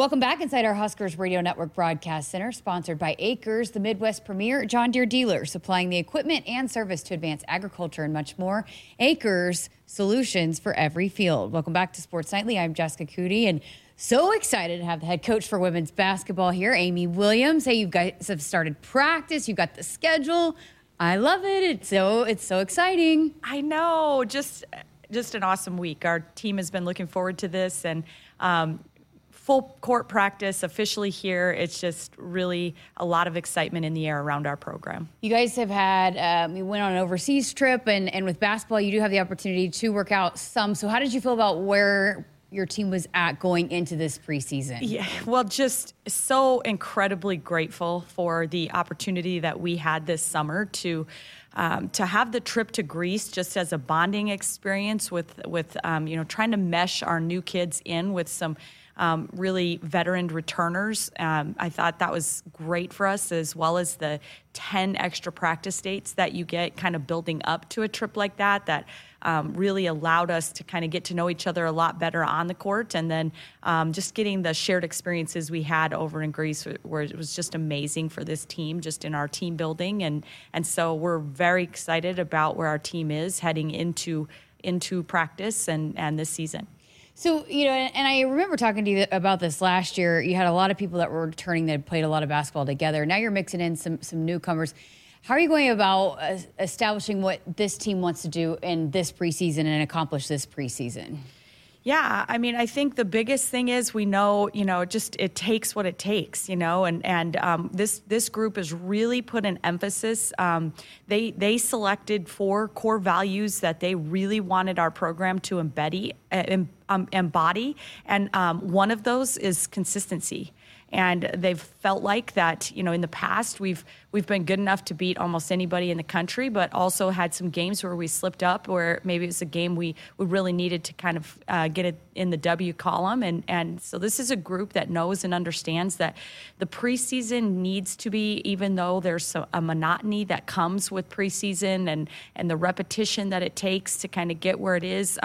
Welcome back inside our Huskers Radio Network Broadcast Center, sponsored by Acres, the Midwest premier John Deere dealer, supplying the equipment and service to advance agriculture and much more. Acres, solutions for every field. Welcome back to Sports Nightly. I'm Jessica Coody, and so excited to have the head coach for women's basketball here, Amy Williams. Hey, you guys have started practice. You got the schedule. I love it. It's so exciting. I know. Just an awesome week. Our team has been looking forward to this, and full court practice officially here. It's just really a lot of excitement in the air around our program. You guys have had, we went on an overseas trip, and with basketball, you do have the opportunity to work out some. So how did you feel about where your team was at going into this preseason? Yeah, well, just so incredibly grateful for the opportunity that we had this summer to have the trip to Greece just as a bonding experience with trying to mesh our new kids in with some really veteran returners. I thought that was great for us, as well as the 10 extra practice dates that you get kind of building up to a trip like that really allowed us to kind of get to know each other a lot better on the court. And then just getting the shared experiences we had over in Greece, where it was just amazing for this team, just in our team building. And so we're very excited about where our team is heading into practice and this season. So, and I remember talking to you about this last year. You had a lot of people that were returning that had played a lot of basketball together. Now you're mixing in some newcomers. How are you going about establishing what this team wants to do in this preseason and accomplish this preseason? Yeah, I mean, I think the biggest thing is we know, just it takes what it takes, and this group has really put an emphasis. They selected 4 core values that they really wanted our program to embody, and one of those is consistency. And they've felt like that, in the past, we've been good enough to beat almost anybody in the country, but also had some games where we slipped up, where maybe it was a game we really needed to kind of get it in the W column. And so this is a group that knows and understands that the preseason needs to be, even though there's a monotony that comes with preseason and the repetition that it takes to kind of get where it is,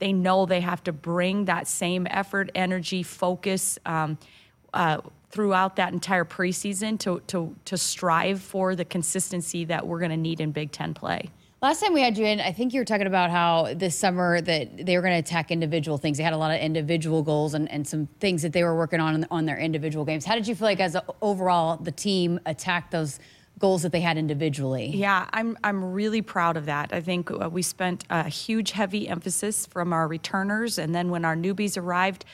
they know they have to bring that same effort, energy, focus, throughout that entire preseason to strive for the consistency that we're going to need in Big Ten play. Last time we had you in, I think you were talking about how this summer that they were going to attack individual things. They had a lot of individual goals and some things that they were working on their individual games. How did you feel like as overall the team attacked those goals that they had individually? Yeah, I'm really proud of that. I think we spent a huge, heavy emphasis from our returners, and then when our newbies arrived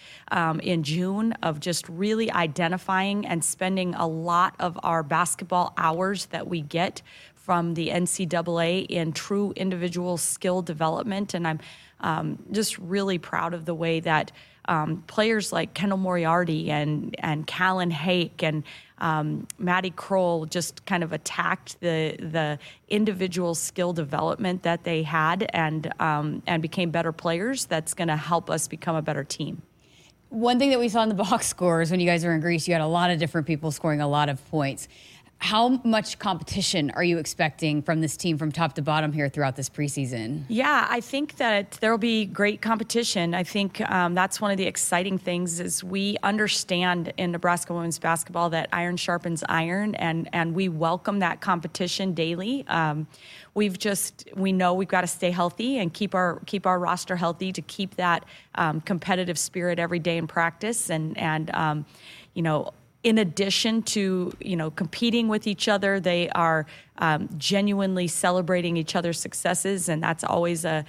in June, of just really identifying and spending a lot of our basketball hours that we get from the NCAA in true individual skill development. And I'm just really proud of the way that players like Kendall Moriarty and Callan Hake and Maddie Kroll just kind of attacked the individual skill development that they had and became better players. That's going to help us become a better team. One thing that we saw in the box scores when you guys were in Greece, you had a lot of different people scoring a lot of points. How much competition are you expecting from this team from top to bottom here throughout this preseason? Yeah, I think that there'll be great competition. I think that's one of the exciting things is we understand in Nebraska women's basketball that iron sharpens iron, and we welcome that competition daily. We know we've got to stay healthy and keep our roster healthy to keep that competitive spirit every day in practice, and in addition to, competing with each other, they are genuinely celebrating each other's successes, and that's always a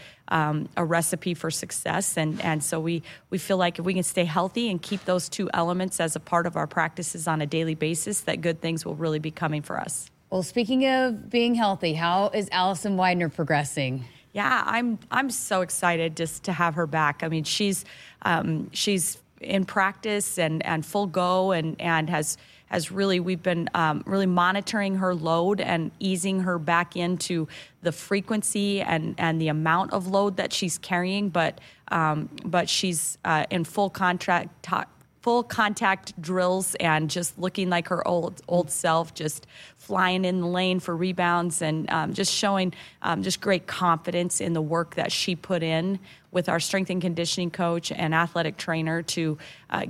recipe for success. And so we feel like if we can stay healthy and keep those two elements as a part of our practices on a daily basis, that good things will really be coming for us. Well, speaking of being healthy, how is Allison Widener progressing? Yeah, I'm so excited just to have her back. I mean, she's in practice and full go and has really, we've been really monitoring her load and easing her back into the frequency and the amount of load that she's carrying, but she's in full contact full contact drills and just looking like her old self, just flying in the lane for rebounds and just showing just great confidence in the work that she put in with our strength and conditioning coach and athletic trainer to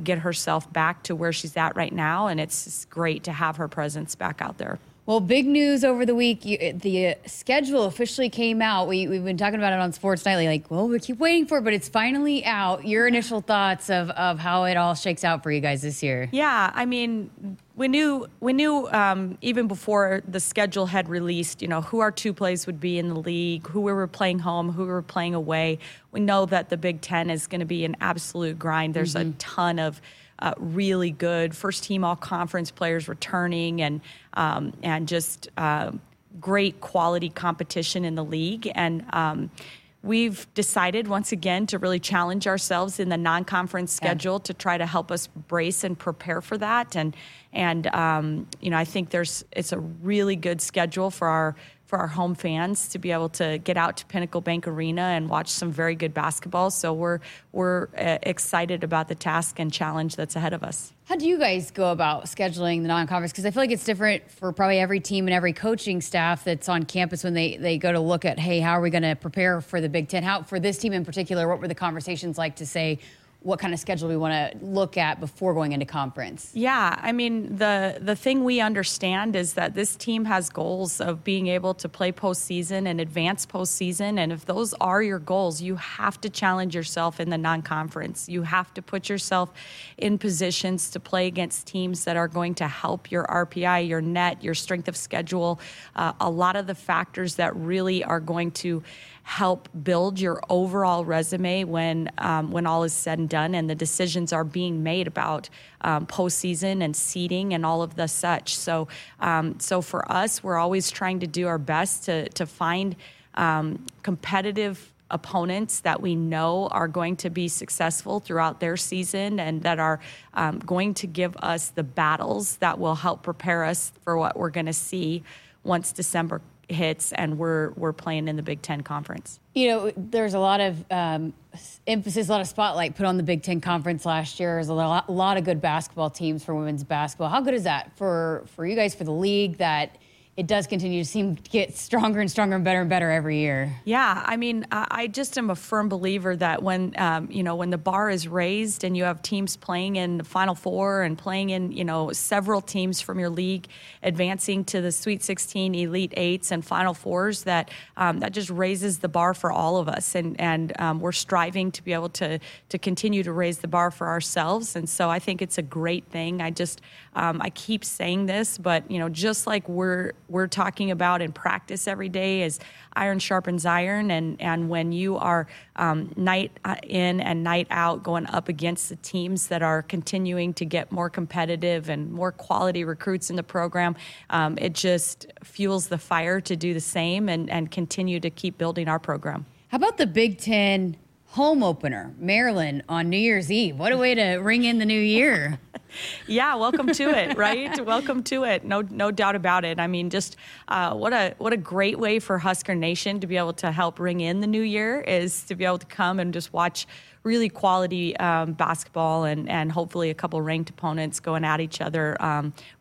get herself back to where she's at right now. And it's great to have her presence back out there. Well, big news over the week. The schedule officially came out. We've been talking about it on Sports Nightly. Like, well, we keep waiting for it, but it's finally out. Your initial thoughts of how it all shakes out for you guys this year. Yeah, I mean, we knew even before the schedule had released, you know, who our two plays would be in the league, who we were playing home, who we were playing away. We know that the Big Ten is going to be an absolute grind. There's a ton of really good first-team all-conference players returning and just great quality competition in the league. And we've decided once again to really challenge ourselves in the non-conference schedule to try to help us brace and prepare for that. And you know, I think it's a really good schedule for our home fans to be able to get out to Pinnacle Bank Arena and watch some very good basketball. So we're excited about the task and challenge that's ahead of us. How do you guys go about scheduling the non-conference? Because I feel like it's different for probably every team and every coaching staff that's on campus when they go to look at, hey, how are we going to prepare for the Big Ten? How, for this team in particular, what were the conversations like to say, what kind of schedule we want to look at before going into conference? Yeah, I mean, the thing we understand is that this team has goals of being able to play postseason and advance postseason, and if those are your goals, you have to challenge yourself in the non-conference. You have to put yourself in positions to play against teams that are going to help your RPI, your net, your strength of schedule, a lot of the factors that really are going to help build your overall resume when all is said and done and the decisions are being made about postseason and seeding and all of the such. So for us, we're always trying to do our best to find competitive opponents that we know are going to be successful throughout their season and that are going to give us the battles that will help prepare us for what we're going to see once December hits and we're playing in the Big Ten Conference. You know, there's a lot of emphasis, a lot of spotlight put on the Big Ten Conference last year. There's a lot of good basketball teams for women's basketball. How good is that for you guys, for the league, that it does continue to seem to get stronger and stronger and better every year? Yeah, I mean, I just am a firm believer that when the bar is raised and you have teams playing in the Final Four and playing in, you know, several teams from your league advancing to the Sweet 16, Elite Eights, and Final Fours, that just raises the bar for all of us. And we're striving to be able to continue to raise the bar for ourselves. And so I think it's a great thing. I just, I keep saying this, but, you know, just like we're talking about in practice every day is iron sharpens iron. And when you are night in and night out going up against the teams that are continuing to get more competitive and more quality recruits in the program, it just fuels the fire to do the same and continue to keep building our program. How about the Big Ten home opener, Maryland, on New Year's Eve? What a way to ring in the new year. Yeah, welcome to it, right? Welcome to it. No doubt about it. I mean, just what a great way for Husker Nation to be able to help ring in the new year is to be able to come and just watch really quality basketball and hopefully a couple ranked opponents going at each other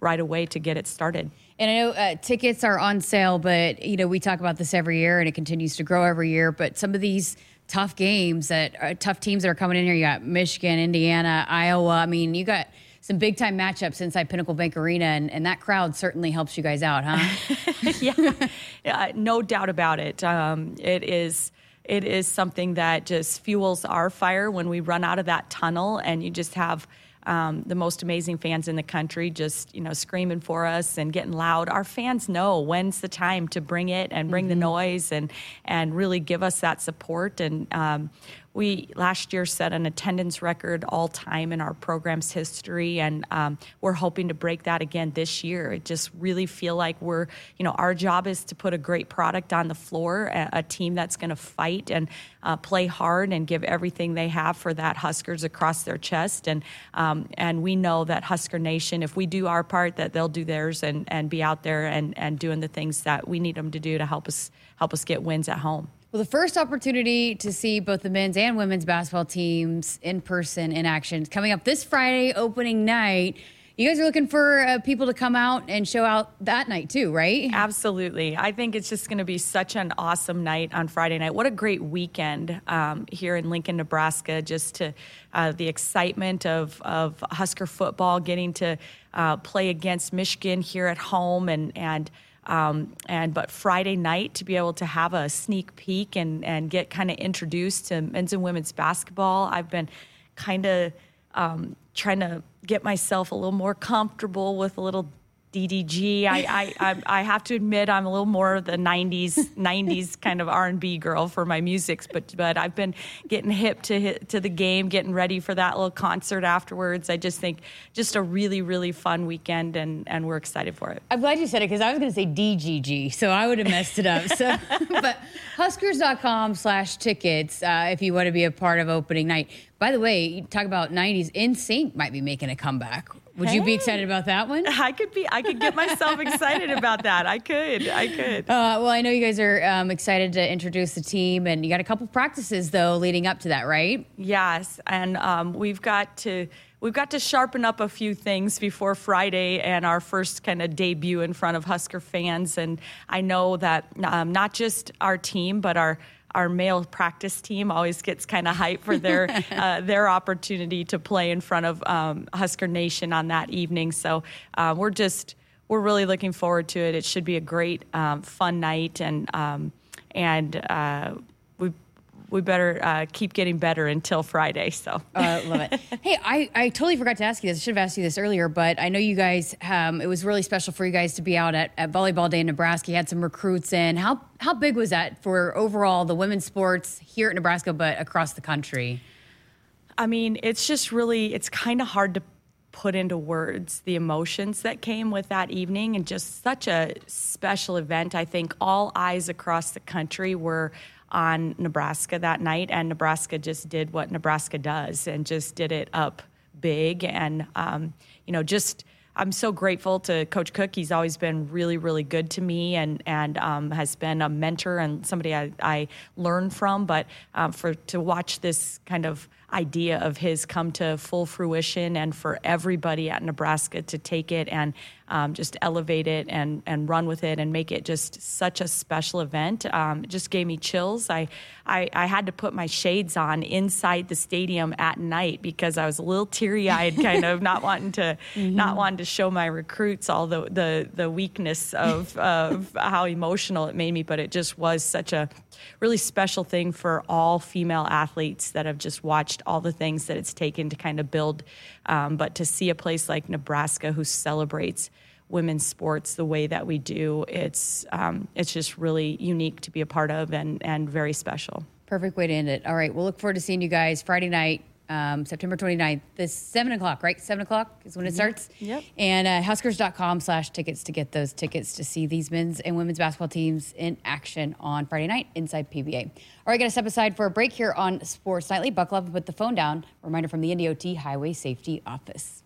right away to get it started. And I know tickets are on sale, but, you know, we talk about this every year and it continues to grow every year, but some of these tough games that are tough teams that are coming in here. You got Michigan, Indiana, Iowa. I mean, you got some big time matchups inside Pinnacle Bank Arena, and that crowd certainly helps you guys out, huh? Yeah, no doubt about it. It is something that just fuels our fire when we run out of that tunnel, and you just have the most amazing fans in the country just, you know, screaming for us and getting loud. Our fans know when's the time to bring it and bring the noise and really give us that support. And we last year set an attendance record all time in our program's history, and we're hoping to break that again this year. I just really feel like we're, you know, our job is to put a great product on the floor, a team that's going to fight and play hard and give everything they have for that Huskers across their chest. And we know that Husker Nation, if we do our part, that they'll do theirs and be out there and doing the things that we need them to do to help us get wins at home. Well, the first opportunity to see both the men's and women's basketball teams in person in action coming up this Friday, opening night. You guys are looking for people to come out and show out that night too, right? Absolutely. I think it's just going to be such an awesome night on Friday night. What a great weekend here in Lincoln, Nebraska, just to the excitement of Husker football, getting to play against Michigan here at home but Friday night to be able to have a sneak peek and get kind of introduced to men's and women's basketball. I've been kind of trying to get myself a little more comfortable with a little DDG. I have to admit I'm a little more of the 90s kind of R&B girl for my music, but I've been getting hip to the game, getting ready for that little concert afterwards. I just think just a really, really fun weekend, and we're excited for it. I'm glad you said it, because I was going to say DGG, so I would have messed it up. So, but Huskers.com/tickets if you want to be a part of opening night. By the way, you talk about 90s, NSYNC might be making a comeback. Would you be excited about that one? I could get myself excited about that. I could. Well, I know you guys are excited to introduce the team, and you got a couple practices though leading up to that, right? Yes, and we've got to sharpen up a few things before Friday and our first kind of debut in front of Husker fans. And I know that not just our team, but our male practice team always gets kind of hyped for their opportunity to play in front of Husker Nation on that evening. So we're really looking forward to it. It should be a great, fun night, and we better keep getting better until Friday. So I love it. Hey, I totally forgot to ask you this. I should have asked you this earlier, but I know you guys, it was really special for you guys to be out at Volleyball Day in Nebraska. You had some recruits in. How big was that for overall the women's sports here at Nebraska, but across the country? I mean, it's just really, it's kind of hard to put into words the emotions that came with that evening, and just such a special event. I think all eyes across the country were on Nebraska that night, and Nebraska just did what Nebraska does and just did it up big. And, I'm so grateful to Coach Cook. He's always been really, really good to me and has been a mentor and somebody I learn from. But to watch this kind of idea of his come to full fruition, and for everybody at Nebraska to take it and just elevate it and run with it and make it just such a special event. It just gave me chills. I had to put my shades on inside the stadium at night because I was a little teary-eyed, kind of not wanting to show my recruits all the weakness of how emotional it made me. But it just was such a really special thing for all female athletes that have just watched all the things that it's taken to kind of build, but to see a place like Nebraska who celebrates women's sports the way that we do, it's just really unique to be a part of and very special. Perfect way to end it. All right, we'll look forward to seeing you guys Friday night, September 29th, this 7 o'clock, right? 7 o'clock is when it starts? Yep. And Huskers.com/tickets to get those tickets to see these men's and women's basketball teams in action on Friday night inside PBA. All right, got to step aside for a break here on Sports Nightly. Buckle up and put the phone down. Reminder from the NDOT Highway Safety Office.